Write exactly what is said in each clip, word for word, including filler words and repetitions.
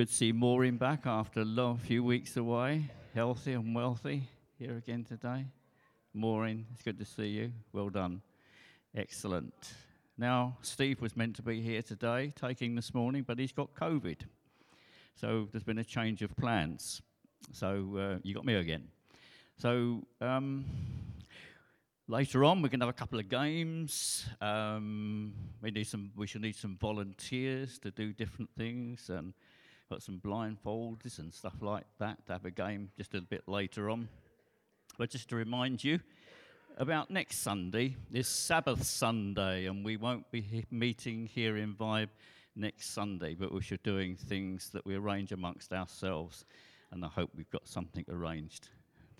Good to see Maureen back after a long few weeks away, healthy and wealthy, here again today. Maureen, it's good to see you. Well done. Excellent. Now, Steve was meant to be here today, taking this morning, but he's got COVID. So there's been a change of plans. So uh, you got me again. So um, later on, we're going to have a couple of games. Um, we need some. We should need some volunteers to do different things, and got some blindfolds and stuff like that to have a game just a bit later on. But just to remind you about next Sunday, this Sabbath Sunday, and we won't be he- meeting here in Vibe next Sunday, but we're doing things that we arrange amongst ourselves. And I hope we've got something arranged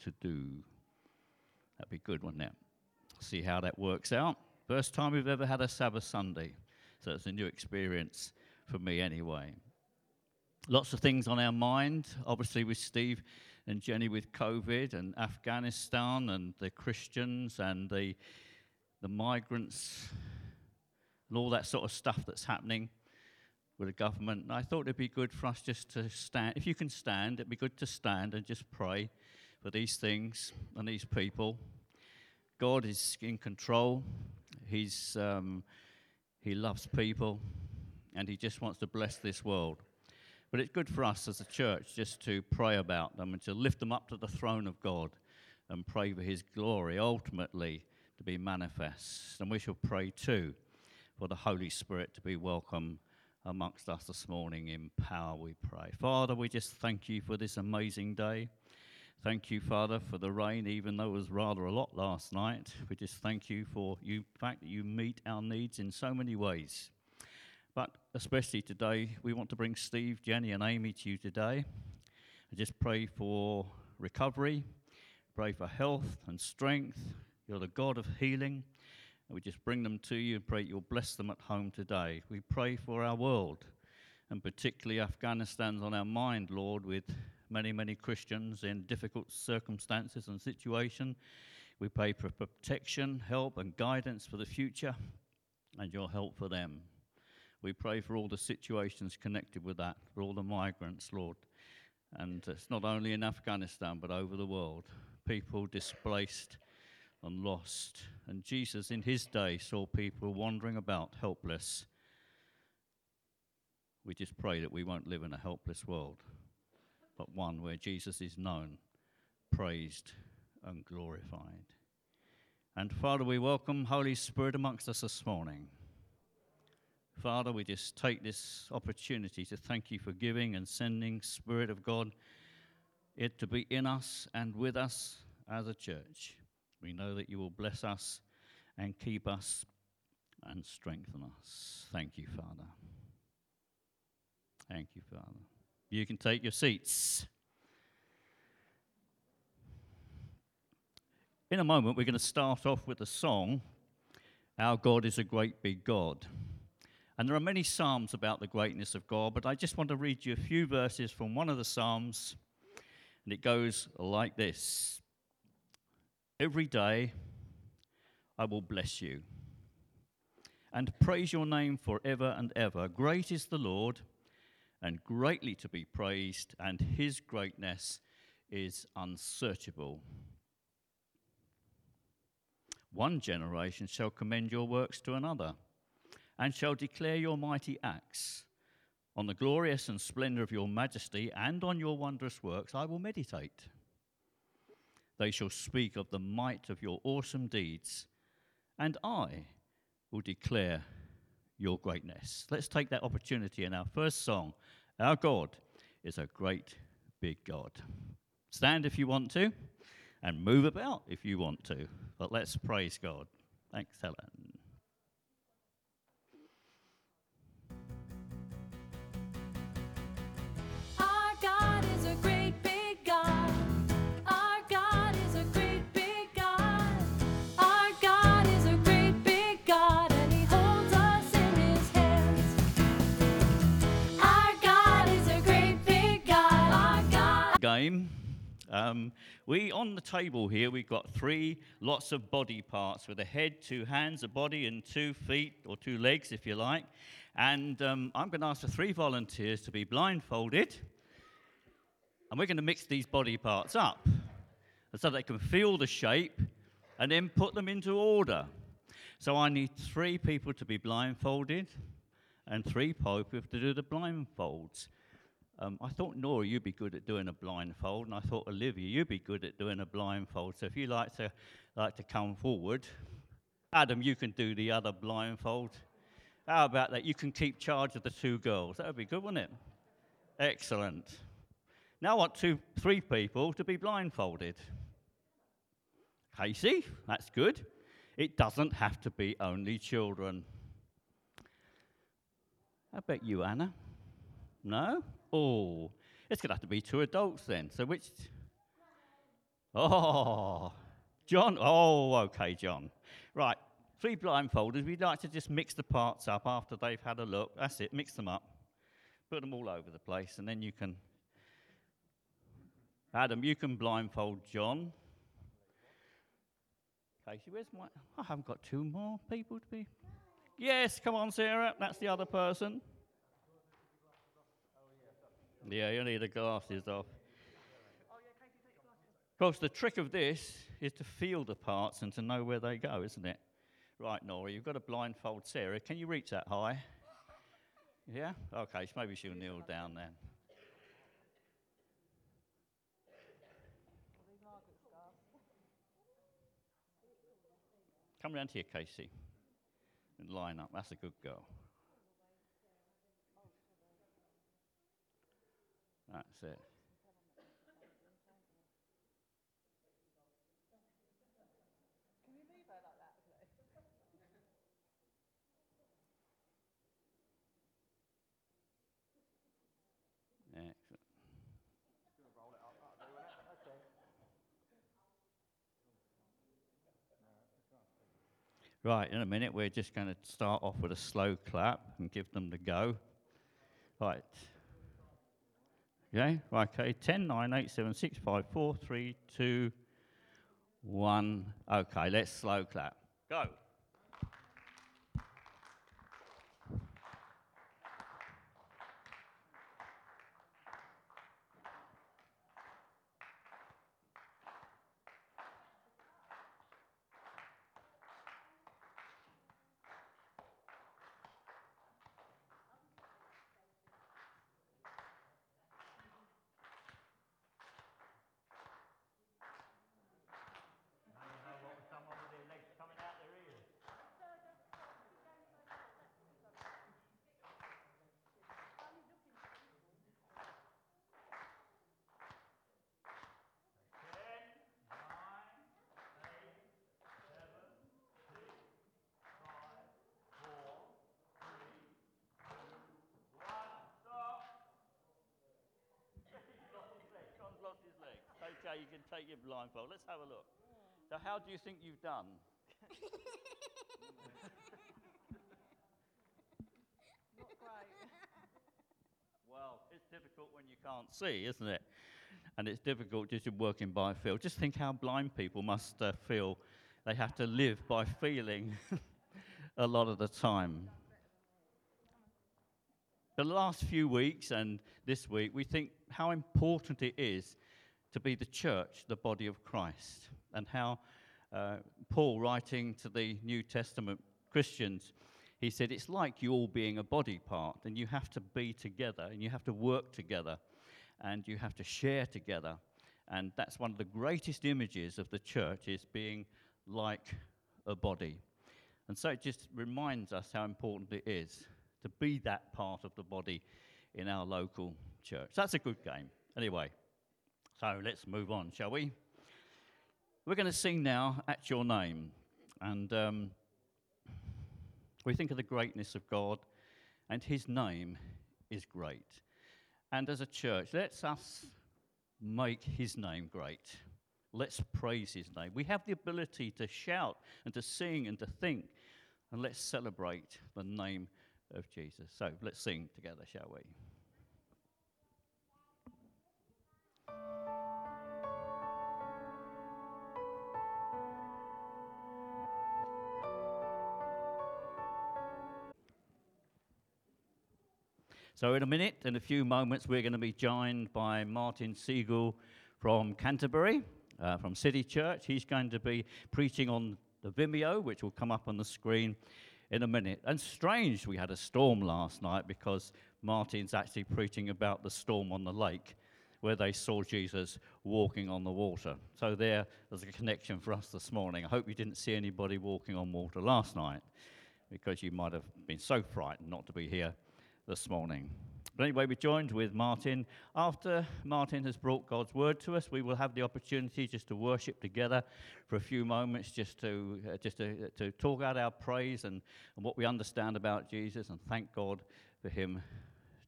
to do. That'd be good, wouldn't it? See how that works out. First time we've ever had a Sabbath Sunday, so it's a new experience for me anyway. Lots of things on our mind, obviously with Steve and Jenny with COVID and Afghanistan and the Christians and the the migrants and all that sort of stuff that's happening with the government. And I thought it'd be good for us just to stand. If you can stand, it'd be good to stand and just pray for these things and these people. God is in control. He's um, he loves people, and he just wants to bless this world. But it's good for us as a church just to pray about them and to lift them up to the throne of God and pray for his glory ultimately to be manifest. And we shall pray too for the Holy Spirit to be welcome amongst us this morning in power, we pray. Father, we just thank you for this amazing day. Thank you, Father, for the rain, even though it was rather a lot last night. We just thank you for the fact that you meet our needs in so many ways. But especially today, we want to bring Steve, Jenny and Amy to you today. I just pray for recovery, pray for health and strength. You're the God of healing. And we just bring them to you and pray you'll bless them at home today. We pray for our world, and particularly Afghanistan's on our mind, Lord, with many, many Christians in difficult circumstances and situation. We pray for protection, help and guidance for the future, and your help for them. We pray for all the situations connected with that, for all the migrants, Lord. And it's not only in Afghanistan, but over the world. People displaced and lost. And Jesus, in his day, saw people wandering about helpless. We just pray that we won't live in a helpless world, but one where Jesus is known, praised, and glorified. And Father, we welcome Holy Spirit amongst us this morning. Father, we just take this opportunity to thank you for giving and sending Spirit of God it to be in us and with us as a church. We know that you will bless us and keep us and strengthen us. Thank you, Father. Thank you, Father. You can take your seats. In a moment, we're going to start off with a song, Our God is a Great Big God. And there are many psalms about the greatness of God, but I just want to read you a few verses from one of the psalms, and it goes like this. Every day I will bless you and praise your name forever and ever. Great is the Lord and greatly to be praised, and his greatness is unsearchable. One generation shall commend your works to another, and shall declare your mighty acts. On the glorious and splendor of your majesty and on your wondrous works I will meditate. They shall speak of the might of your awesome deeds, and I will declare your greatness. Let's take that opportunity in our first song, Our God is a Great Big God. Stand if you want to, and move about if you want to, but let's praise God. Thanks, Helen. Game. Um, we on the table here, we've got three lots of body parts with a head, two hands, a body, and two feet or two legs, if you like. And um, I'm going to ask for three volunteers to be blindfolded. And we're going to mix these body parts up so they can feel the shape and then put them into order. So I need three people to be blindfolded and three people to do the blindfolds. Um, I thought, Nora, you'd be good at doing a blindfold, and I thought, Olivia, you'd be good at doing a blindfold. So if you like to like to come forward, Adam, you can do the other blindfold. How about that? You can keep charge of the two girls. That would be good, wouldn't it? Excellent. Now I want two, three people to be blindfolded. Casey, that's good. It doesn't have to be only children. How about you, Anna? No? Oh, it's going to have to be two adults then. So which? Oh, John. Oh, okay, John. Right, three blindfolders. We'd like to just mix the parts up after they've had a look. That's it, mix them up. Put them all over the place, and then you can... Adam, you can blindfold John. Casey, where's my... I haven't got two more people to be... Yes, come on, Sarah. That's the other person. Yeah, you need the glasses off. Of course, the trick of this is to feel the parts and to know where they go, isn't it? Right, Nora, you've got to blindfold Sarah. Can you reach that high? Yeah? Okay, so maybe she'll kneel down then. Come round here, Casey, and line up. That's a good girl. That's it. Can you leave her like that? Excellent. Right, in a minute, we're just going to start off with a slow clap and give them the go. Right. Okay, okay, ten, nine, eight, seven, six, five, four, three, two, one. Okay, let's slow clap. Go. You can take your blindfold. Let's have a look. Yeah. So how do you think you've done? Not great. Well, it's difficult when you can't see, isn't it? And it's difficult just working by feel. Just think how blind people must uh, feel. They have to live by feeling a lot of the time. The last few weeks and this week, we think how important it is to be the church, the body of Christ, and how uh, Paul, writing to the New Testament Christians, he said, it's like you all being a body part, and you have to be together, and you have to work together, and you have to share together, and that's one of the greatest images of the church, is being like a body. And so it just reminds us how important it is to be that part of the body in our local church. That's a good game. Anyway, so let's move on, shall we? We're going to sing now, At Your Name. And um, we think of the greatness of God, and his name is great. And as a church, let's us make his name great. Let's praise his name. We have the ability to shout and to sing and to think, and let's celebrate the name of Jesus. So let's sing together, shall we? So in a minute, in a few moments, we're going to be joined by Martin Siegel from Canterbury, uh, from City Church. He's going to be preaching on the Vimeo, which will come up on the screen in a minute. And strange, we had a storm last night because Martin's actually preaching about the storm on the lake where they saw Jesus walking on the water. So there, there's a connection for us this morning. I hope you didn't see anybody walking on water last night, because you might have been so frightened not to be here this morning. But anyway, we're joined with Martin. After Martin has brought God's word to us, we will have the opportunity just to worship together for a few moments, just to uh, just to, uh, to talk out our praise and, and what we understand about Jesus and thank God for him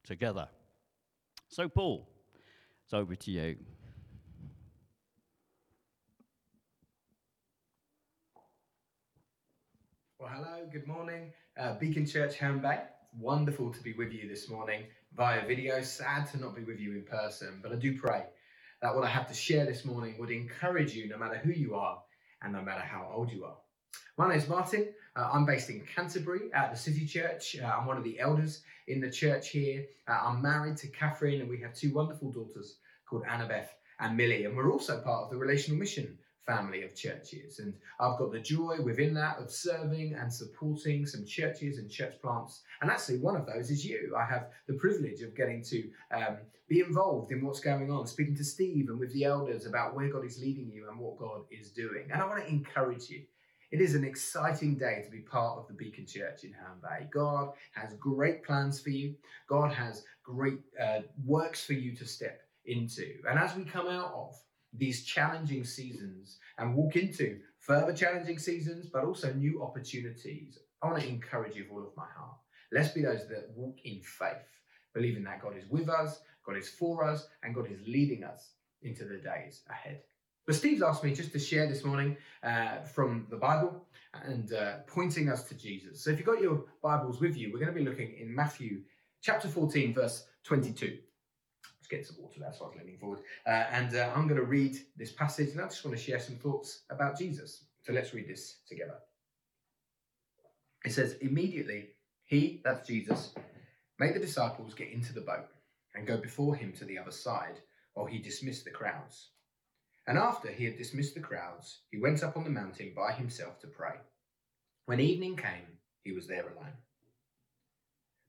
together. So Paul, it's over to you. Well, hello, good morning. Uh, Beacon Church Humber Bay. Wonderful to be with you this morning via video. Sad to not be with you in person, but I do pray that what I have to share this morning would encourage you no matter who you are and no matter how old you are. My name is Martin. Uh, I'm based in Canterbury at the City Church. Uh, I'm one of the elders in the church here. Uh, I'm married to Catherine and we have two wonderful daughters called Annabeth and Millie, and we're also part of the Relational Mission family of churches, and I've got the joy within that of serving and supporting some churches and church plants, and actually one of those is you. I have the privilege of getting to um, be involved in what's going on, speaking to Steve and with the elders about where God is leading you and what God is doing, and I want to encourage you. It is an exciting day to be part of the Beacon Church in Herne Bay. God has great plans for you. God has great uh, works for you to step into, and as we come out of these challenging seasons and walk into further challenging seasons, but also new opportunities, I want to encourage you with all of my heart. Let's be those that walk in faith, believing that God is with us, God is for us, and God is leading us into the days ahead. But Steve's asked me just to share this morning uh, from the Bible and uh, pointing us to Jesus. So if you've got your Bibles with you, we're going to be looking in Matthew chapter fourteen, verse twenty-two. Let's get some water, that's why I was leaning forward. Uh, and uh, I'm going to read this passage, and I just want to share some thoughts about Jesus. So let's read this together. It says, immediately he, that's Jesus, made the disciples get into the boat and go before him to the other side, while he dismissed the crowds. And after he had dismissed the crowds, he went up on the mountain by himself to pray. When evening came, he was there alone.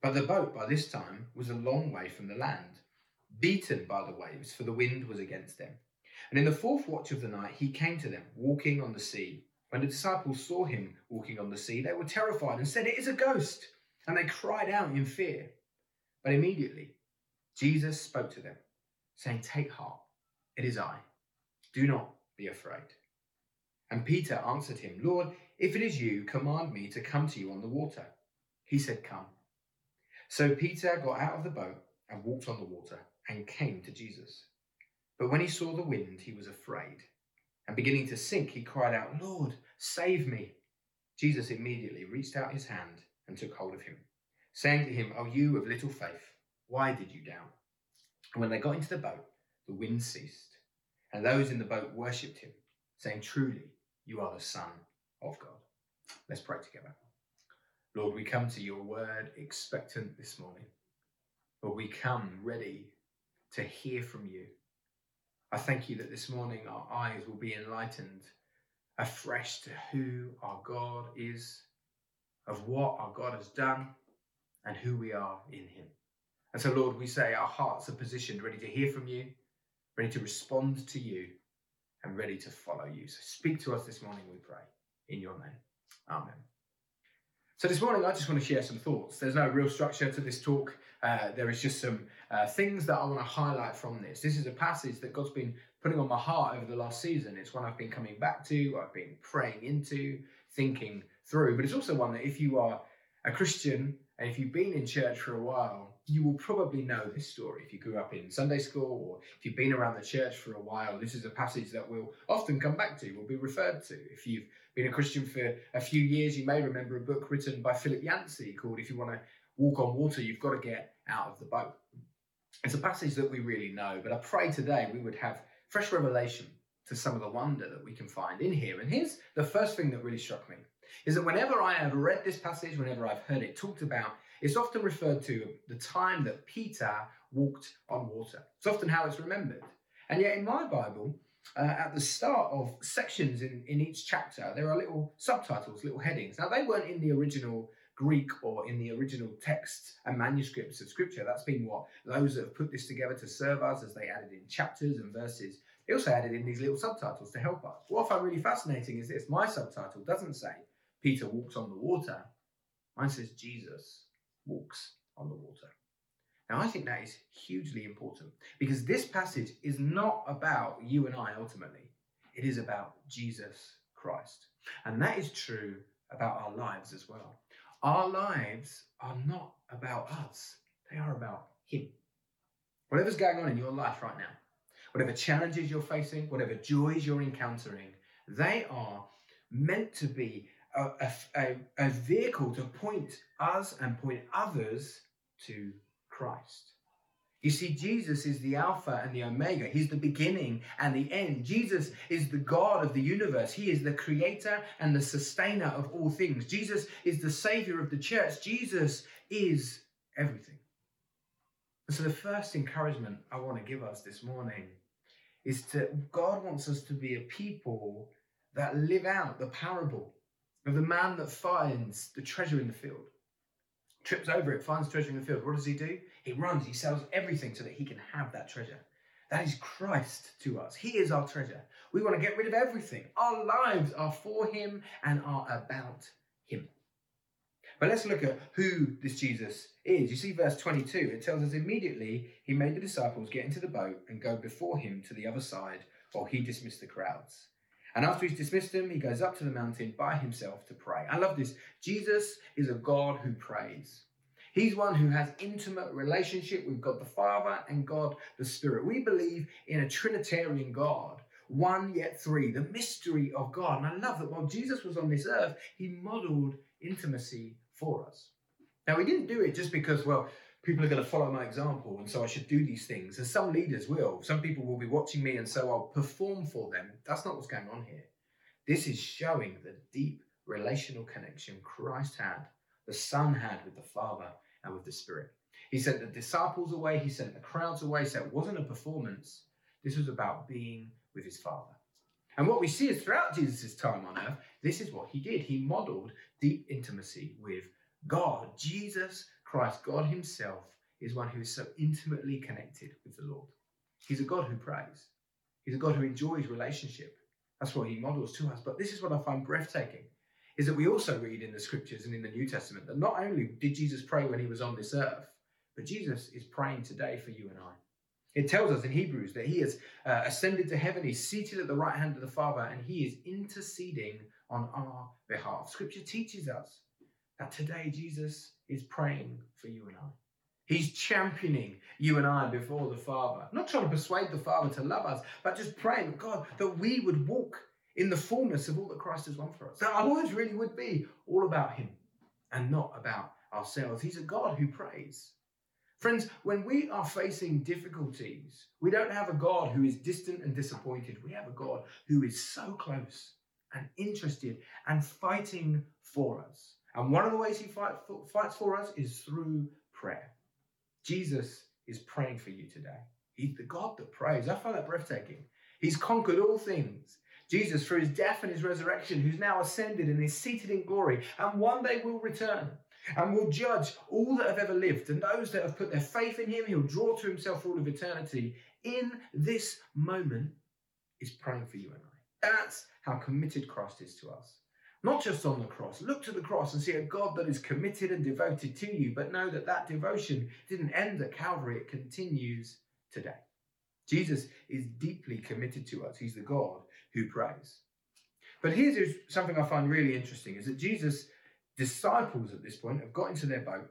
But the boat by this time was a long way from the land, beaten by the waves, for the wind was against them. And in the fourth watch of the night, he came to them, walking on the sea. When the disciples saw him walking on the sea, they were terrified and said, it is a ghost. And they cried out in fear. But immediately, Jesus spoke to them, saying, take heart, it is I. Do not be afraid. And Peter answered him, Lord, if it is you, command me to come to you on the water. He said, come. So Peter got out of the boat and walked on the water and came to Jesus. But when he saw the wind, he was afraid, and beginning to sink, he cried out, Lord, save me. Jesus immediately reached out his hand and took hold of him, saying to him, O you of little faith, why did you doubt? And when they got into the boat, the wind ceased, and those in the boat worshipped him, saying, truly, you are the Son of God. Let's pray together. Lord, we come to your word expectant this morning, but we come ready to hear from you. I thank you that this morning our eyes will be enlightened afresh to who our God is, of what our God has done, and who we are in him. And so, Lord, we say our hearts are positioned, ready to hear from you, ready to respond to you, and ready to follow you. So speak to us this morning, we pray, in your name. Amen. So this morning, I just want to share some thoughts. There's no real structure to this talk. Uh, there is just some uh, things that I want to highlight from this. This is a passage that God's been putting on my heart over the last season. It's one I've been coming back to, I've been praying into, thinking through. But it's also one that if you are a Christian and if you've been in church for a while, you will probably know this story. If you grew up in Sunday school or if you've been around the church for a while, this is a passage that we'll often come back to, will be referred to. If you've been a Christian for a few years, you may remember a book written by Philip Yancey called If You Want to Walk on Water, You've Got to Get Out of the Boat. It's a passage that we really know, but I pray today we would have fresh revelation to some of the wonder that we can find in here. And here's the first thing that really struck me, is that whenever I have read this passage, whenever I've heard it talked about, It's often referred to the time that Peter walked on water. It's often how it's remembered. And yet in my Bible, uh, at the start of sections in, in each chapter, there are little subtitles, little headings. Now, they weren't in the original Greek or in the original texts and manuscripts of Scripture. That's been what those that have put this together to serve us, as they added in chapters and verses. They also added in these little subtitles to help us. What I find really fascinating is this. My subtitle doesn't say Peter walks on the water. Mine says Jesus walks on the water. Now, I think that is hugely important, because this passage is not about you and I ultimately. It is about Jesus Christ. And that is true about our lives as well. Our lives are not about us. They are about him. Whatever's going on in your life right now, whatever challenges you're facing, whatever joys you're encountering, they are meant to be a, a, a vehicle to point us and point others to Christ. You see, Jesus is the Alpha and the Omega. He's the beginning and the end. Jesus is the God of the universe. He is the creator and the sustainer of all things. Jesus is the Savior of the church. Jesus is everything. And so the first encouragement I want to give us this morning is that God wants us to be a people that live out the parable of the man that finds the treasure in the field. Trips over it, finds treasure in the field. What does he do? He runs, he sells everything so that he can have that treasure. That is Christ to us. He is our treasure. We want to get rid of everything. Our lives are for him and are about him. But let's look at who this Jesus is. You see verse twenty-two, it tells us immediately he made the disciples get into the boat and go before him to the other side, while he dismissed the crowds. And after he's dismissed them, he goes up to the mountain by himself to pray. I love this. Jesus is a God who prays. He's one who has intimate relationship with God the Father and God the Spirit. We believe in a Trinitarian God, one yet three, the mystery of God. And I love that while Jesus was on this earth, he modeled intimacy for us. Now, he didn't do it just because, well, people are going to follow my example, and so I should do these things. And some leaders will. Some people will be watching me, and so I'll perform for them. That's not what's going on here. This is showing the deep relational connection Christ had, the Son had with the Father and with the Spirit. He sent the disciples away. He sent the crowds away. So it wasn't a performance. This was about being with his Father. And what we see is throughout Jesus' time on earth, this is what he did. He modeled deep intimacy with God. Jesus Christ, God himself, is one who is so intimately connected with the Lord. He's a God who prays. He's a God who enjoys relationship. That's what he models to us. But this is what I find breathtaking, is that we also read in the scriptures and in the New Testament that not only did Jesus pray when he was on this earth, but Jesus is praying today for you and I. It tells us in Hebrews that he has uh, ascended to heaven. He's seated at the right hand of the Father, and he is interceding on our behalf. Scripture teaches us that today Jesus is praying for you and I. He's championing you and I before the Father. Not trying to persuade the Father to love us, but just praying, God, that we would walk in the fullness of all that Christ has won for us. That our lives really would be all about him and not about ourselves. He's a God who prays. Friends, when we are facing difficulties, we don't have a God who is distant and disappointed. We have a God who is so close and interested and fighting for us. And one of the ways he fight for, fights for us is through prayer. Jesus is praying for you today. He's the God that prays. I find that breathtaking. He's conquered all things. Jesus, through his death and his resurrection, who's now ascended and is seated in glory, and one day will return and will judge all that have ever lived. And those that have put their faith in him, he'll draw to himself for all of eternity. In this moment, is praying for you and I. That's how committed Christ is to us. Not just on the cross. Look to the cross and see a God that is committed and devoted to you, but know that that devotion didn't end at Calvary. It continues today. Jesus is deeply committed to us. He's the God who prays. But here's something I find really interesting, is that Jesus' disciples at this point have got into their boat,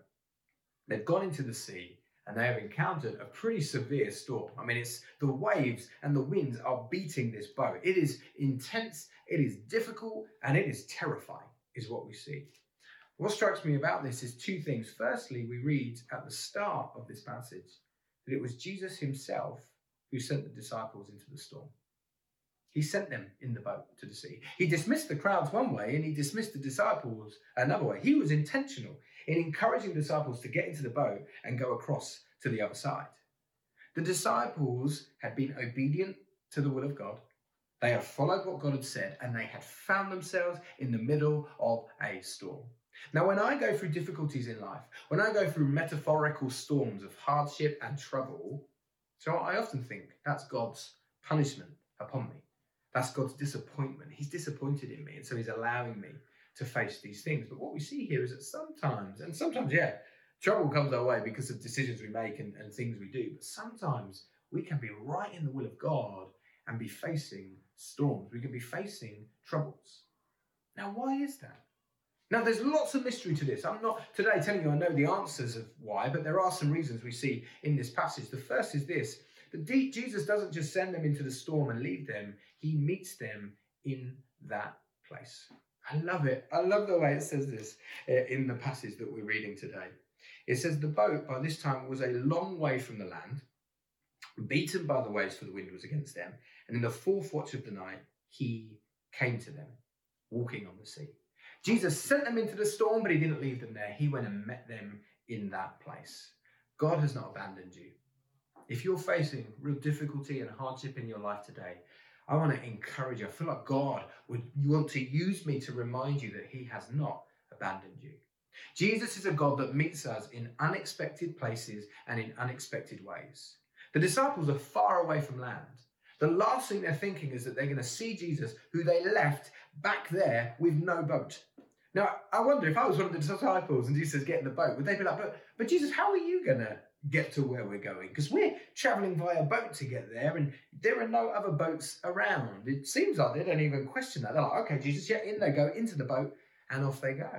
they've gone into the sea, and they have encountered a pretty severe storm. I mean, it's the waves and the winds are beating this boat. It is intense, it is difficult, and it is terrifying, is what we see. What strikes me about this is two things. Firstly, we read at the start of this passage that it was Jesus himself who sent the disciples into the storm. He sent them in the boat to the sea. He dismissed the crowds one way and he dismissed the disciples another way. He was intentional in encouraging disciples to get into the boat and go across to the other side. The disciples had been obedient to the will of God. They had followed what God had said, and they had found themselves in the middle of a storm. Now, when I go through difficulties in life, when I go through metaphorical storms of hardship and trouble, so I often think that's God's punishment upon me. That's God's disappointment. He's disappointed in me, and so he's allowing me to face these things. But what we see here is that sometimes, and sometimes, yeah, trouble comes our way because of decisions we make and, and things we do. But sometimes we can be right in the will of God and be facing storms. We can be facing troubles. Now, why is that? Now, there's lots of mystery to this. I'm not today telling you I know the answers of why, but there are some reasons we see in this passage. The first is this. That Jesus doesn't just send them into the storm and leave them. He meets them in that place. I love it. I love the way it says this in the passage that we're reading today. It says the boat by this time was a long way from the land, beaten by the waves, for the wind was against them. And in the fourth watch of the night, he came to them, walking on the sea. Jesus sent them into the storm, but he didn't leave them there. He went and met them in that place. God has not abandoned you. If you're facing real difficulty and hardship in your life today, I want to encourage you. I feel like God would want to use me to remind you that he has not abandoned you. Jesus is a God that meets us in unexpected places and in unexpected ways. The disciples are far away from land. The last thing they're thinking is that they're going to see Jesus, who they left back there with no boat. Now, I wonder if I was one of the disciples and Jesus says, get in the boat, would they be like, but, but Jesus, how are you going to get to where we're going? Because we're traveling via boat to get there and there are no other boats around. It seems like they don't even question that. They're like, okay, Jesus, yeah, in they go, into the boat, and off they go.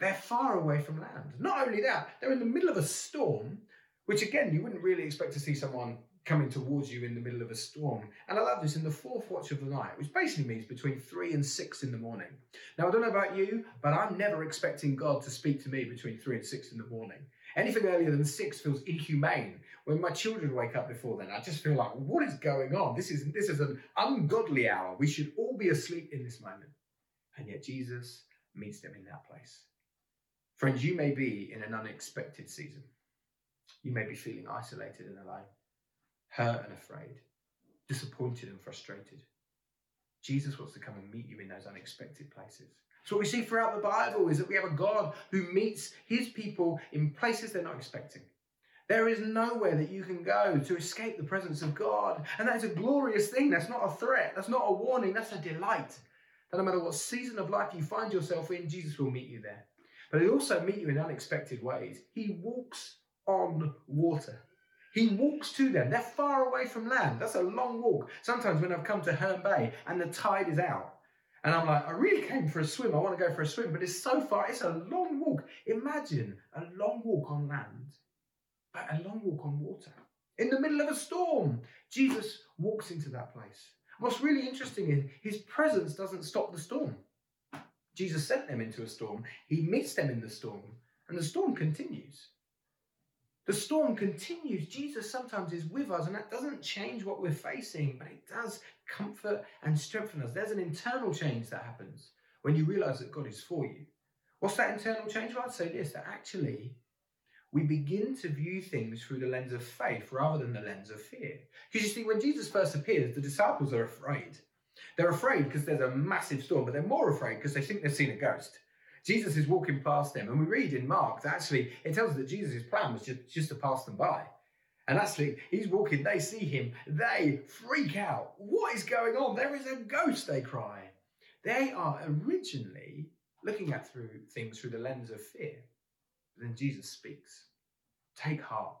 They're far away from land. Not only that, they're in the middle of a storm, which again, you wouldn't really expect to see someone coming towards you in the middle of a storm. And I love this, in the fourth watch of the night, which basically means between three and six in the morning. Now, I don't know about you, but I'm never expecting God to speak to me between three and six in the morning. Anything earlier than six feels inhumane. When my children wake up before then, I just feel like, what is going on? This is, this is an ungodly hour. We should all be asleep in this moment. And yet Jesus meets them in that place. Friends, you may be in an unexpected season. You may be feeling isolated and alone, hurt and afraid, disappointed and frustrated. Jesus wants to come and meet you in those unexpected places. So what we see throughout the Bible is that we have a God who meets his people in places they're not expecting. There is nowhere that you can go to escape the presence of God. And that is a glorious thing. That's not a threat. That's not a warning. That's a delight. That no matter what season of life you find yourself in, Jesus will meet you there. But he'll also meet you in unexpected ways. He walks on water. He walks to them. They're far away from land. That's a long walk. Sometimes when I've come to Herne Bay and the tide is out and I'm like, I really came for a swim. I want to go for a swim, but it's so far. It's a long walk. Imagine a long walk on land, but a long walk on water. In the middle of a storm, Jesus walks into that place. What's really interesting is his presence doesn't stop the storm. Jesus sent them into a storm. He meets them in the storm, and the storm continues. The storm continues. Jesus sometimes is with us, and that doesn't change what we're facing, but it does comfort and strengthen us. There's an internal change that happens when you realize that God is for you. What's that internal change? Well, I'd say this, that actually we begin to view things through the lens of faith rather than the lens of fear. Because you see, when Jesus first appears, the disciples are afraid. They're afraid because there's a massive storm, but they're more afraid because they think they've seen a ghost. Jesus is walking past them, and we read in Mark that actually it tells us that Jesus' plan was just, just to pass them by. And actually, he's walking, they see him, they freak out. What is going on? There is a ghost, they cry. They are originally looking at through things through the lens of fear. But then Jesus speaks. Take heart.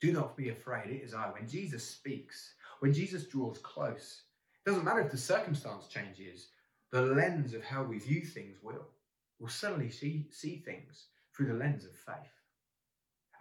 Do not be afraid. It is I. When Jesus speaks, when Jesus draws close, it doesn't matter if the circumstance changes, the lens of how we view things will. We'll suddenly see, see things through the lens of faith.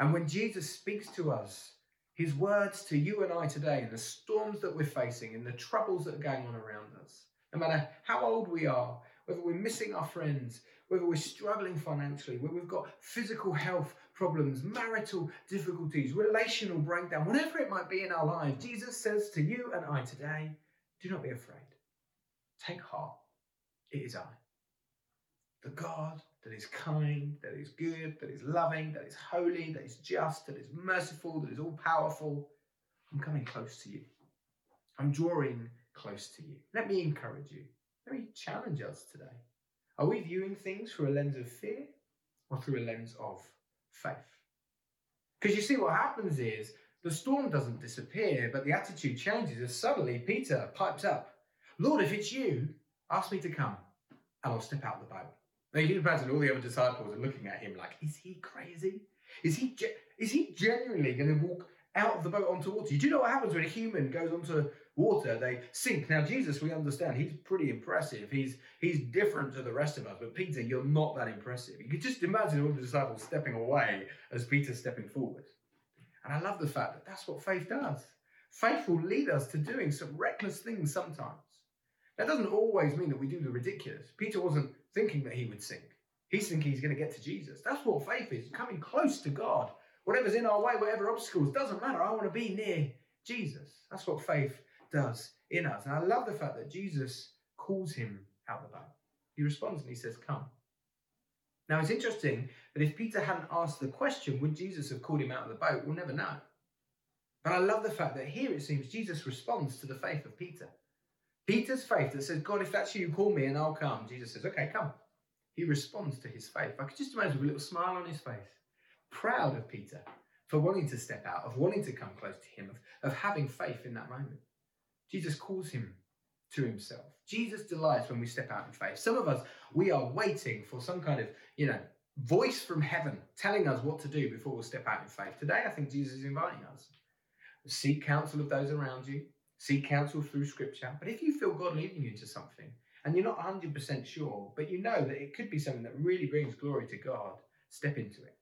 And when Jesus speaks to us, his words to you and I today, in the storms that we're facing, and the troubles that are going on around us, no matter how old we are, whether we're missing our friends, whether we're struggling financially, whether we've got physical health problems, marital difficulties, relational breakdown, whatever it might be in our life, Jesus says to you and I today, Do not be afraid. Take heart. It is I. The God that is kind, that is good, that is loving, that is holy, that is just, that is merciful, that is all-powerful. I'm coming close to you. I'm drawing close to you. Let me encourage you. Let me challenge us today. Are we viewing things through a lens of fear or through a lens of faith? Because you see, what happens is the storm doesn't disappear, but the attitude changes as suddenly Peter pipes up, "Lord, if it's you, ask me to come and I'll step out of the boat." Now you can imagine all the other disciples are looking at him like, is he crazy? Is he ge- is he genuinely going to walk out of the boat onto water? You do know what happens when a human goes onto water, they sink. Now Jesus, we understand, he's pretty impressive. He's he's different to the rest of us, but Peter, you're not that impressive. You could just imagine all the disciples stepping away as Peter's stepping forward. And I love the fact that that's what faith does. Faith will lead us to doing some reckless things sometimes. That doesn't always mean that we do the ridiculous. Peter wasn't thinking that he would sink. He's thinking he's going to get to Jesus. That's what faith is, coming close to God. Whatever's in our way, whatever obstacles, doesn't matter. I want to be near Jesus. That's what faith does in us. And I love the fact that Jesus calls him out the boat. He responds and he says, "Come." Now, it's interesting that if Peter hadn't asked the question, would Jesus have called him out of the boat? We'll never know. But I love the fact that here it seems Jesus responds to the faith of Peter. Peter's faith that says, "God, if that's you, call me and I'll come." Jesus says, "Okay, come." He responds to his faith. I could just imagine with a little smile on his face, proud of Peter for wanting to step out, of wanting to come close to him, of, of having faith in that moment. Jesus calls him to himself. Jesus delights when we step out in faith. Some of us, we are waiting for some kind of, you know, voice from heaven telling us what to do before we'll step out in faith. Today, I think Jesus is inviting us. Seek counsel of those around you. Seek counsel through scripture. But if you feel God leading you into something and you're not one hundred percent sure, but you know that it could be something that really brings glory to God, step into it.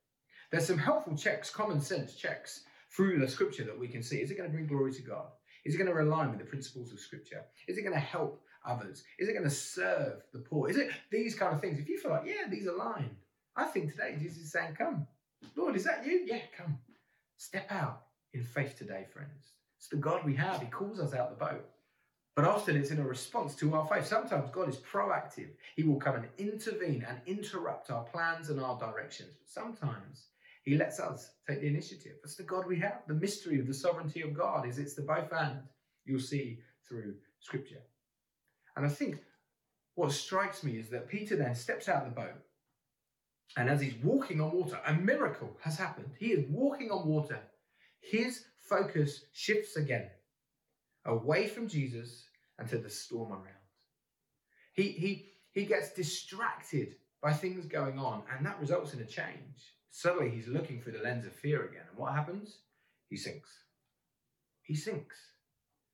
There's some helpful checks, common sense checks through the scripture that we can see. Is it going to bring glory to God? Is it going to align with the principles of scripture? Is it going to help others? Is it going to serve the poor? Is it these kind of things? If you feel like, yeah, these align. I think today Jesus is saying, "Come. Lord, is that you? Yeah, come." Step out in faith today, friends. It's the God we have. He calls us out the boat. But often it's in a response to our faith. Sometimes God is proactive. He will come and intervene and interrupt our plans and our directions. But sometimes He lets us take the initiative. That's the God we have. The mystery of the sovereignty of God is it's the both and you'll see through scripture. And I think what strikes me is that Peter then steps out of the boat, and as he's walking on water, a miracle has happened. He is walking on water. His focus shifts again away from Jesus and to the storm around. He, he, he gets distracted by things going on, and that results in a change. Suddenly, he's looking through the lens of fear again. And what happens? He sinks. He sinks.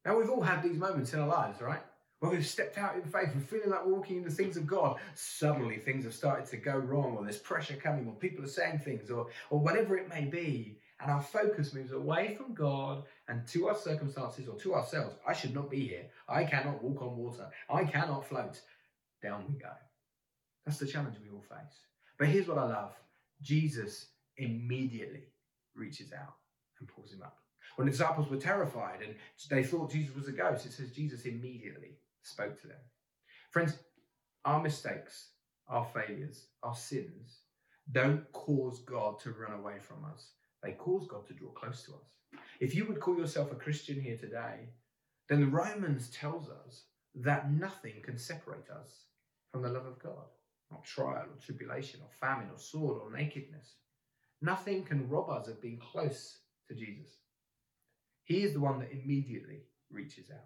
Now, we've all had these moments in our lives, right? Where we've stepped out in faith, we're feeling like walking in the things of God. Suddenly, things have started to go wrong, or there's pressure coming, or people are saying things, or, or whatever it may be. And our focus moves away from God and to our circumstances or to ourselves. I should not be here. I cannot walk on water. I cannot float. Down we go. That's the challenge we all face. But here's what I love. Jesus immediately reaches out and pulls him up. When the disciples were terrified and they thought Jesus was a ghost, it says Jesus immediately spoke to them. Friends, our mistakes, our failures, our sins don't cause God to run away from us. They cause God to draw close to us. If you would call yourself a Christian here today, then the Romans tells us that nothing can separate us from the love of God. Not trial or tribulation or famine or sword or nakedness. Nothing can rob us of being close to Jesus. He is the one that immediately reaches out.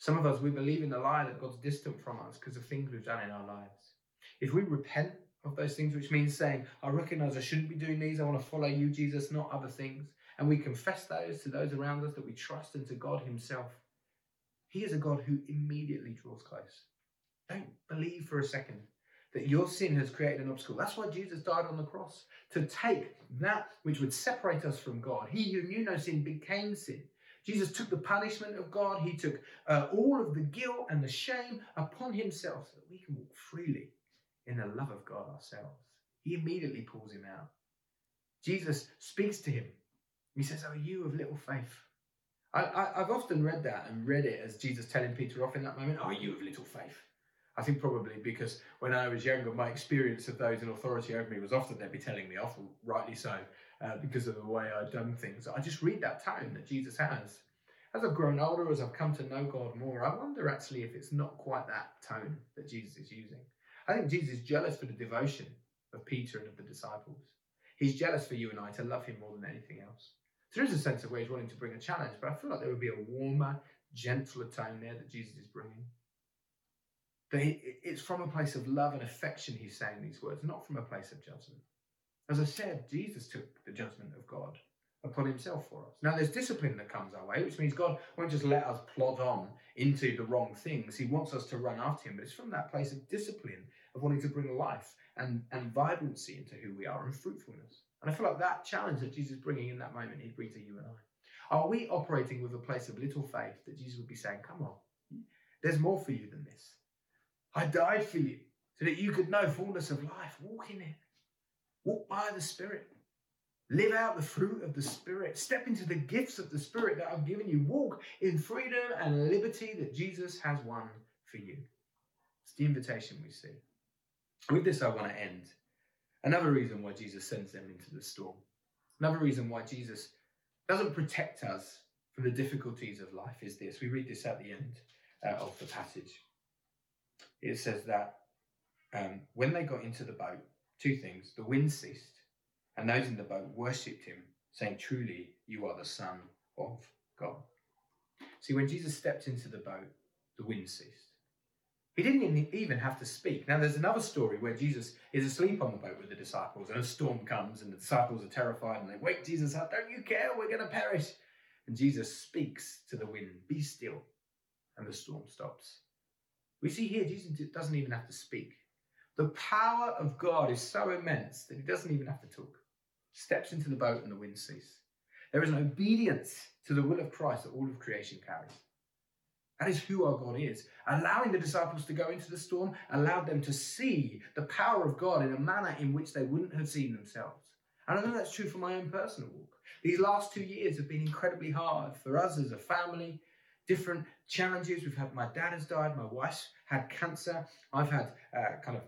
Some of us, we believe in the lie that God's distant from us because of things we've done in our lives. If we repent of those things, which means saying, I recognize I shouldn't be doing these, I want to follow you, Jesus, not other things, and we confess those to those around us that we trust and to God himself, he is a God who immediately draws close. Don't believe for a second that your sin has created an obstacle. That's why Jesus died on the cross, to take that which would separate us from God. He who knew no sin became sin. Jesus took the punishment of God. He took uh, all of the guilt and the shame upon himself so that we can walk freely in the love of God ourselves. He immediately pulls him out. Jesus speaks to him. He says, "Oh, you of little faith." I, I, I've often read that and read it as Jesus telling Peter off in that moment, "Oh, you have little faith." I think probably because when I was younger, my experience of those in authority over me was often they'd be telling me off, rightly so, uh, because of the way I'd done things. I just read that tone that Jesus has. As I've grown older, as I've come to know God more, I wonder actually if it's not quite that tone that Jesus is using. I think Jesus is jealous for the devotion of Peter and of the disciples. He's jealous for you and I to love him more than anything else. So there is a sense of where he's wanting to bring a challenge, but I feel like there would be a warmer, gentler tone there that Jesus is bringing. But it's from a place of love and affection he's saying these words, not from a place of judgment. As I said, Jesus took the judgment of God upon himself for us. Now there's discipline that comes our way, which means God won't just let us plod on into the wrong things. He wants us to run after him, but it's from that place of discipline, of wanting to bring life and, and vibrancy into who we are and fruitfulness. And I feel like that challenge that Jesus is bringing in that moment, he'd bring to you and I. Are we operating with a place of little faith that Jesus would be saying, come on, there's more for you than this. I died for you so that you could know fullness of life. Walk in it. Walk by the Spirit. Live out the fruit of the Spirit. Step into the gifts of the Spirit that I've given you. Walk in freedom and liberty that Jesus has won for you. It's the invitation we see. With this, I want to end. Another reason why Jesus sends them into the storm. Another reason why Jesus doesn't protect us from the difficulties of life is this. We read this at the end uh, of the passage. It says that um, when they got into the boat, two things, the wind ceased. And those in the boat worshipped him, saying, "Truly, you are the Son of God." See, when Jesus stepped into the boat, the wind ceased. He didn't even have to speak. Now, there's another story where Jesus is asleep on the boat with the disciples, and a storm comes, and the disciples are terrified, and they wake Jesus up, "Don't you care? We're going to perish." And Jesus speaks to the wind, "Be still," and the storm stops. We see here, Jesus doesn't even have to speak. The power of God is so immense that he doesn't even have to talk. Steps into the boat and the wind ceases. There is an obedience to the will of Christ that all of creation carries. That is who our God is. Allowing the disciples to go into the storm allowed them to see the power of God in a manner in which they wouldn't have seen themselves. And I know that's true for my own personal walk. These last two years have been incredibly hard for us as a family. Different challenges we've had. My dad has died. My wife's had cancer. I've had uh, kind of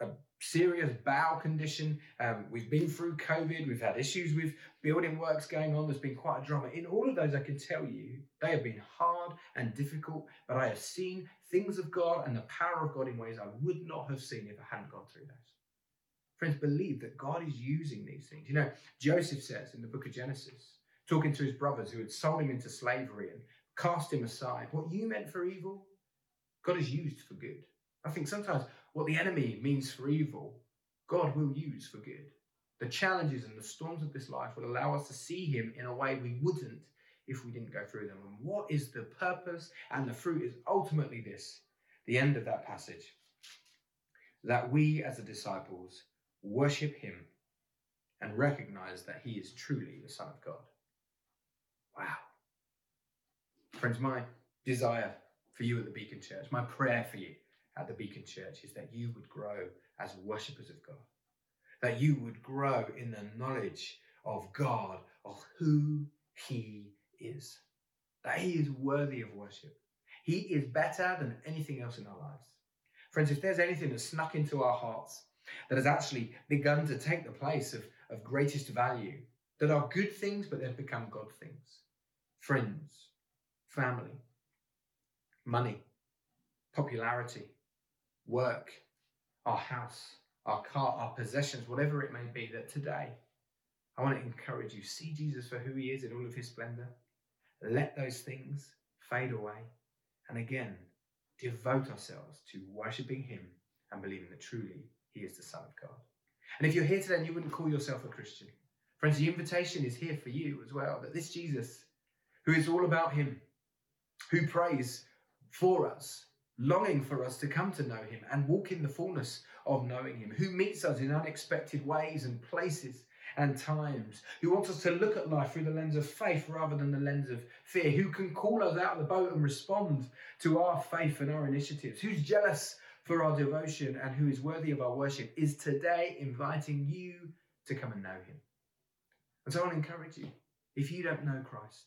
a serious bowel condition. Um, we've been through COVID. We've had issues with building works going on. There's been quite a drama. In all of those, I can tell you, they have been hard and difficult, but I have seen things of God and the power of God in ways I would not have seen if I hadn't gone through those. Friends, believe that God is using these things. You know, Joseph says in the book of Genesis, talking to his brothers who had sold him into slavery and cast him aside, "What you meant for evil, God has used for good." I think sometimes what the enemy means for evil, God will use for good. The challenges and the storms of this life will allow us to see him in a way we wouldn't if we didn't go through them. And what is the purpose and the fruit is ultimately this, the end of that passage, that we as the disciples worship him and recognize that he is truly the Son of God. Wow. Friends, my desire for you at the Beacon Church, my prayer for you at the Beacon Church is that you would grow as worshippers of God, that you would grow in the knowledge of God, of who he is, that he is worthy of worship. He is better than anything else in our lives. Friends, if there's anything that's snuck into our hearts that has actually begun to take the place of, of greatest value, that are good things, but they've become God things, friends, family, money, popularity, work, our house, our car, our possessions, whatever it may be, that today, I want to encourage you, see Jesus for who he is in all of his splendor. Let those things fade away. And again, devote ourselves to worshiping him and believing that truly he is the Son of God. And if you're here today and you wouldn't call yourself a Christian, friends, the invitation is here for you as well, that this Jesus, who is all about him, who prays for us, longing for us to come to know him and walk in the fullness of knowing him, who meets us in unexpected ways and places and times, who wants us to look at life through the lens of faith rather than the lens of fear, who can call us out of the boat and respond to our faith and our initiatives, who's jealous for our devotion and who is worthy of our worship, is today inviting you to come and know him. And so I want to encourage you, if you don't know Christ,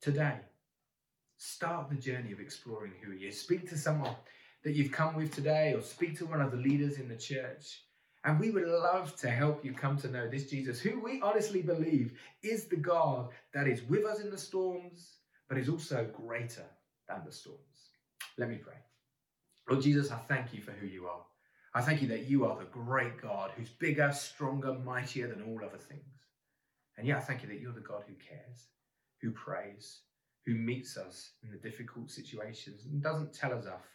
today start the journey of exploring who he is. Speak to someone that you've come with today, or speak to one of the leaders in the church. And we would love to help you come to know this Jesus, who we honestly believe is the God that is with us in the storms, but is also greater than the storms. Let me pray. Lord Jesus, I thank you for who you are. I thank you that you are the great God who's bigger, stronger, mightier than all other things. And yeah, I thank you that you're the God who cares, who prays, who meets us in the difficult situations and doesn't tell us off,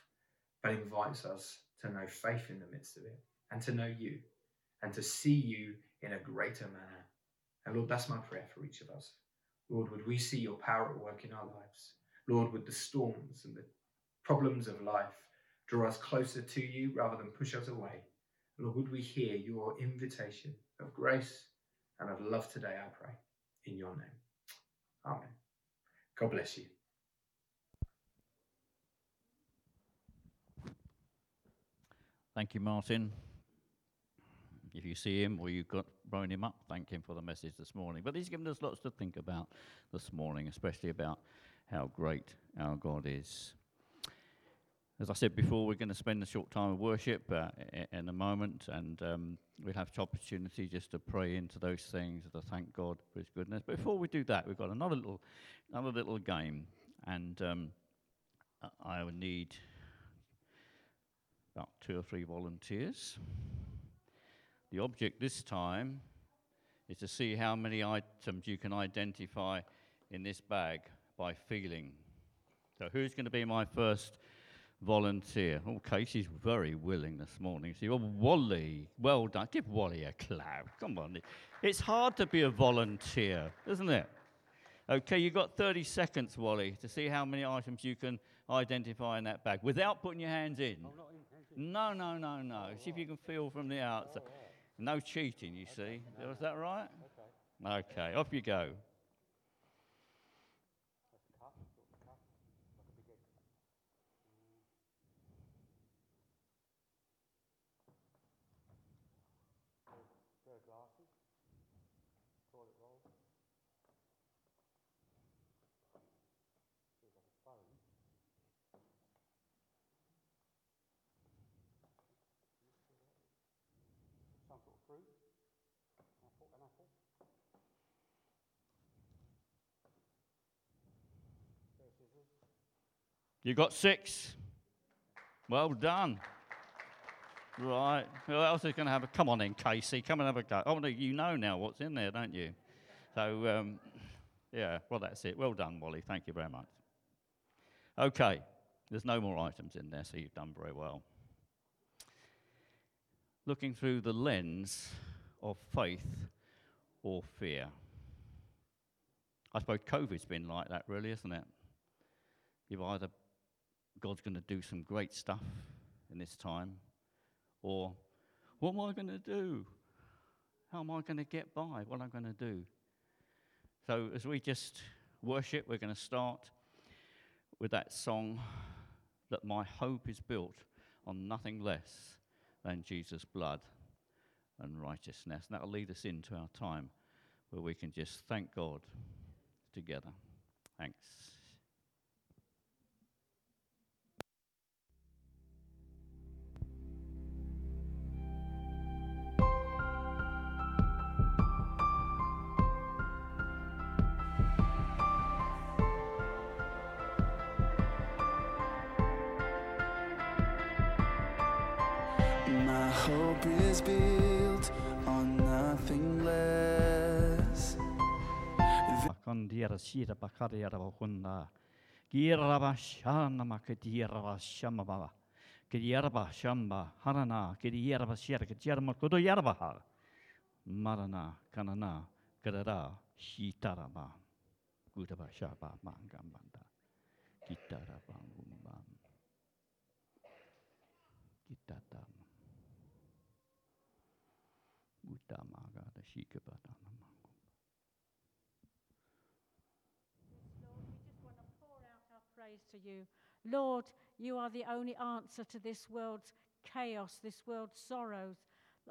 but invites us to know faith in the midst of it, and to know you, and to see you in a greater manner. And Lord, that's my prayer for each of us. Lord, would we see your power at work in our lives? Lord, would the storms and the problems of life draw us closer to you rather than push us away? Lord, would we hear your invitation of grace and of love today, I pray, in your name. Amen. God bless you. Thank you, Martin. If you see him or you've got thrown him up, thank him for the message this morning. But he's given us lots to think about this morning, especially about how great our God is. As I said before, we're going to spend a short time of worship uh, in a moment, and um, we'll have the opportunity just to pray into those things, to thank God for his goodness. But before we do that, we've got another little, another little game, and um, I would need about two or three volunteers. The object this time is to see how many items you can identify in this bag by feeling. So who's going to be my first volunteer? Oh, Casey's very willing this morning. See, well, Wally, well done. Give Wally a clap. Come on. It's hard to be a volunteer, isn't it? Okay, you've got thirty seconds, Wally, to see how many items you can identify in that bag without putting your hands in. Oh, not in no, no, no, no. Oh, see if you can feel from the outside. Oh, right. No cheating, you okay, see. No. Is that right? Okay. Okay, off you go. You got six. Well done. Right. Who else is going to have a... Come on in, Casey. Come and have a go. Oh, no, you know now what's in there, don't you? So, um, yeah, well, that's it. Well done, Wally. Thank you very much. Okay. There's no more items in there, so you've done very well. Looking through the lens of faith or fear. I suppose COVID's been like that, really, isn't it? You've either... God's going to do some great stuff in this time, or what am I going to do? How am I going to get by? What am I going to do? So as we just worship, we're going to start with that song, that my hope is built on nothing less than Jesus' blood and righteousness. And that will lead us into our time where we can just thank God together. Thanks. Hope is built on nothing less. Utamaga the Sheikah Batanama. Lord, we just want to pour out our praise to you. Lord, you are the only answer to this world's chaos, this world's sorrows,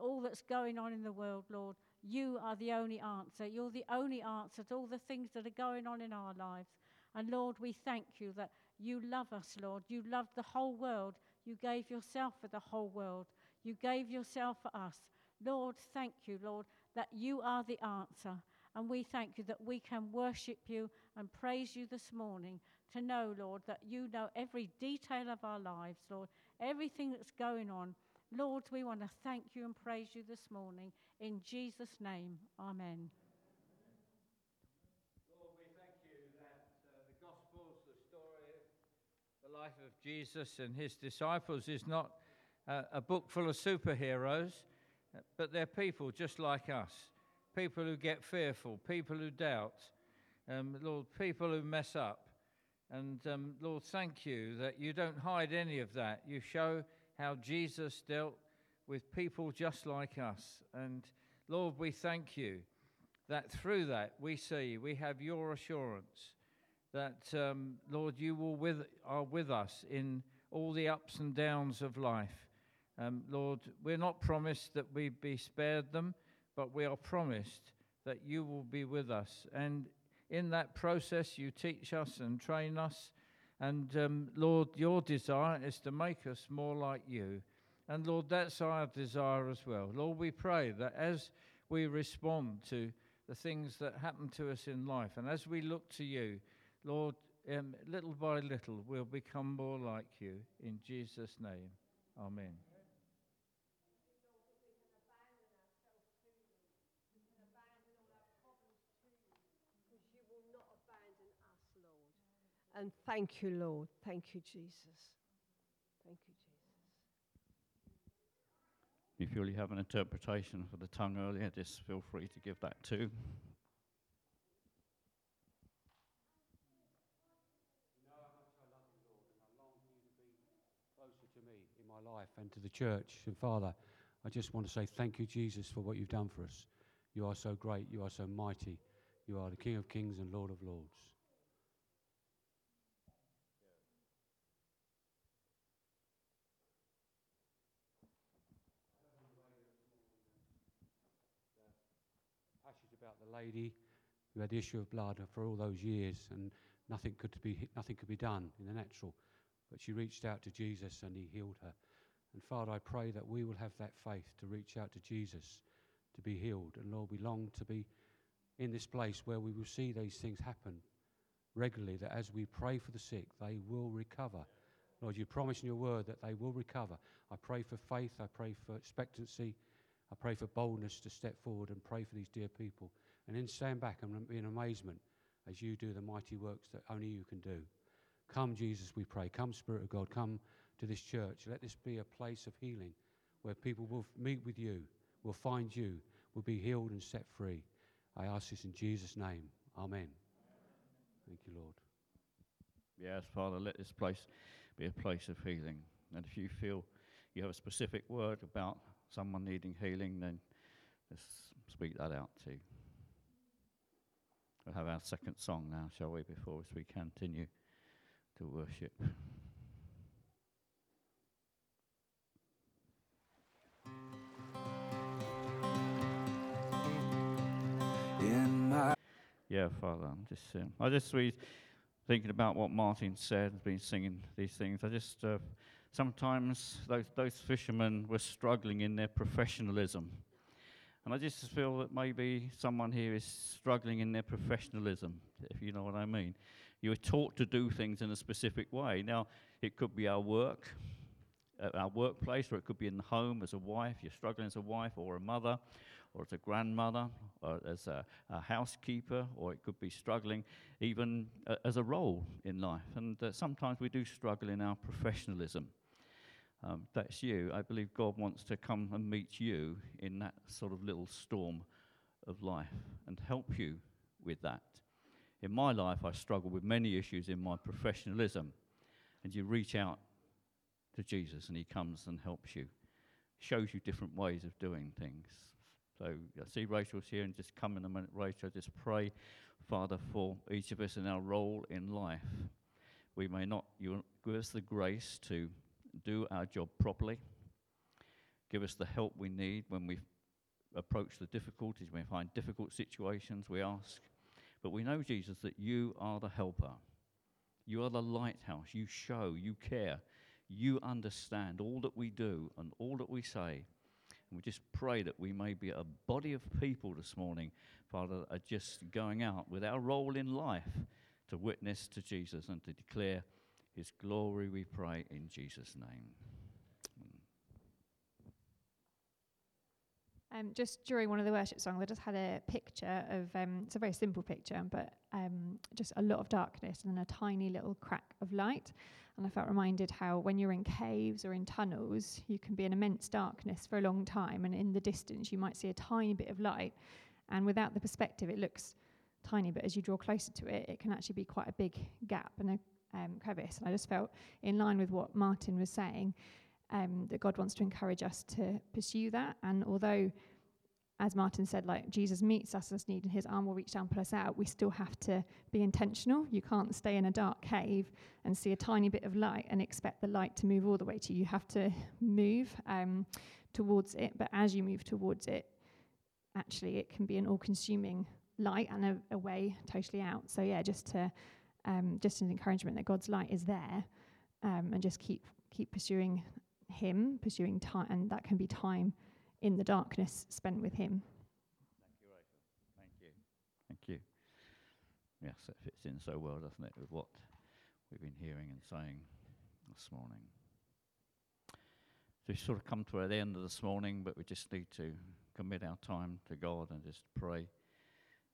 all that's going on in the world, Lord. You are the only answer. You're the only answer to all the things that are going on in our lives. And Lord, we thank you that you love us, Lord. You loved the whole world. You gave yourself for the whole world. You gave yourself for us. Lord, thank you, Lord, that you are the answer. And we thank you that we can worship you and praise you this morning, to know, Lord, that you know every detail of our lives, Lord, everything that's going on. Lord, we want to thank you and praise you this morning. In Jesus' name, amen. Lord, we thank you that uh, the Gospels, the story of the life of Jesus and his disciples is not uh, a book full of superheroes, but they're people just like us. People who get fearful, people who doubt, um, Lord, people who mess up. And um, Lord, thank you that you don't hide any of that. You show how Jesus dealt with people just like us. And Lord, we thank you that through that we see, we have your assurance that, um, Lord, you will with, are with us in all the ups and downs of life. Um, Lord, we're not promised that we be spared them, but we are promised that you will be with us. And in that process, you teach us and train us. And um, Lord, your desire is to make us more like you. And Lord, that's our desire as well. Lord, we pray that as we respond to the things that happen to us in life, and as we look to you, Lord, um, little by little, we'll become more like you. In Jesus' name, amen. And thank you, Lord. Thank you, Jesus. Thank you, Jesus. If you really have an interpretation for the tongue earlier, just feel free to give that too. You know how much I love you, Lord, and I long for you to be closer to me in my life and to the church. And Father, I just want to say thank you, Jesus, for what you've done for us. You are so great. You are so mighty. You are the King of Kings and Lord of Lords. Lady who had the issue of blood for all those years, and nothing could be nothing could be done in the natural, but she reached out to Jesus and he healed her. And Father, I pray that we will have that faith to reach out to Jesus to be healed. And Lord, we long to be in this place where we will see these things happen regularly, that as we pray for the sick, they will recover. Lord, you promise in your word that they will recover. I pray for faith, I pray for expectancy, I pray for boldness to step forward and pray for these dear people. And then stand back and be in amazement as you do the mighty works that only you can do. Come, Jesus, we pray. Come, Spirit of God. Come to this church. Let this be a place of healing where people will meet with you, will find you, will be healed and set free. I ask this in Jesus' name. Amen. Thank you, Lord. Yes, Father, let this place be a place of healing. And if you feel you have a specific word about someone needing healing, then let's speak that out too. We'll have our second song now, shall we, before we continue to worship. In my yeah, Father, I'm just, um, I just was thinking about what Martin said, I've been singing these things. I just, uh, sometimes those, those fishermen were struggling in their professionalism. And I just feel that maybe someone here is struggling in their professionalism, if you know what I mean. You were taught to do things in a specific way. Now, it could be our work, at our workplace, or it could be in the home as a wife. You're struggling as a wife or a mother, or as a grandmother, or as a, a housekeeper, or it could be struggling even uh, as a role in life. And uh, sometimes we do struggle in our professionalism. Um, that's you. I believe God wants to come and meet you in that sort of little storm of life and help you with that. In my life, I struggle with many issues in my professionalism. And you reach out to Jesus and he comes and helps you. Shows you different ways of doing things. So I see Rachel's here, and just come in a minute, Rachel. Just pray, Father, for each of us in our role in life. We may not, you give us the grace to do our job properly. Give us the help we need when we approach the difficulties, when we find difficult situations, we ask. But we know, Jesus, that you are the helper. You are the lighthouse. You show, you care, you understand all that we do and all that we say. And we just pray that we may be a body of people this morning, Father, that are just going out with our role in life to witness to Jesus and to declare his glory, we pray in Jesus' name. Um, just during one of the worship songs, I just had a picture of, um, it's a very simple picture, but um, just a lot of darkness and then a tiny little crack of light. And I felt reminded how when you're in caves or in tunnels, you can be in immense darkness for a long time. And in the distance, you might see a tiny bit of light. And without the perspective, it looks tiny. But as you draw closer to it, it can actually be quite a big gap and a um, crevice. And I just felt in line with what Martin was saying, Um, that God wants to encourage us to pursue that. And although, as Martin said, like Jesus meets us as need and his arm will reach down and pull us out, we still have to be intentional. You can't stay in a dark cave and see a tiny bit of light and expect the light to move all the way to you. You have to move um, towards it. But as you move towards it, actually, it can be an all-consuming light and a, a way totally out. So, yeah, just to um, just an encouragement that God's light is there, um, and just keep keep pursuing him, pursuing time, and that can be time in the darkness spent with him. Thank you, Rachel. Thank you. Thank you. Yes, that fits in so well, doesn't it, with what we've been hearing and saying this morning. So we sort of come to the end of this morning, but we just need to commit our time to God and just pray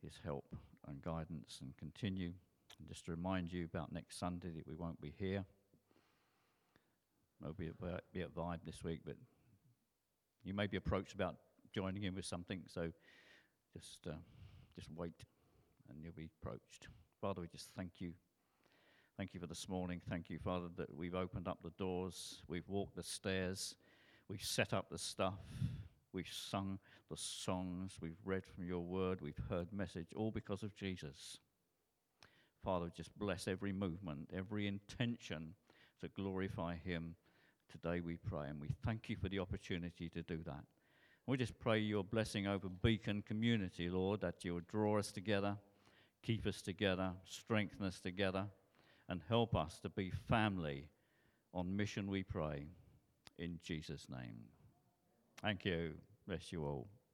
his help and guidance and continue. And just to remind you about next Sunday that we won't be here. It'll be a, be a vibe this week, but you may be approached about joining in with something, so just, uh, just wait and you'll be approached. Father, we just thank you. Thank you for this morning. Thank you, Father, that we've opened up the doors, we've walked the stairs, we've set up the stuff, we've sung the songs, we've read from your word, we've heard message, all because of Jesus. Father, just bless every movement, every intention to glorify him. Today we pray, and we thank you for the opportunity to do that. We just pray your blessing over Beacon community, Lord, that you would draw us together, keep us together, strengthen us together, and help us to be family on mission, we pray, in Jesus' name. Thank you. Bless you all.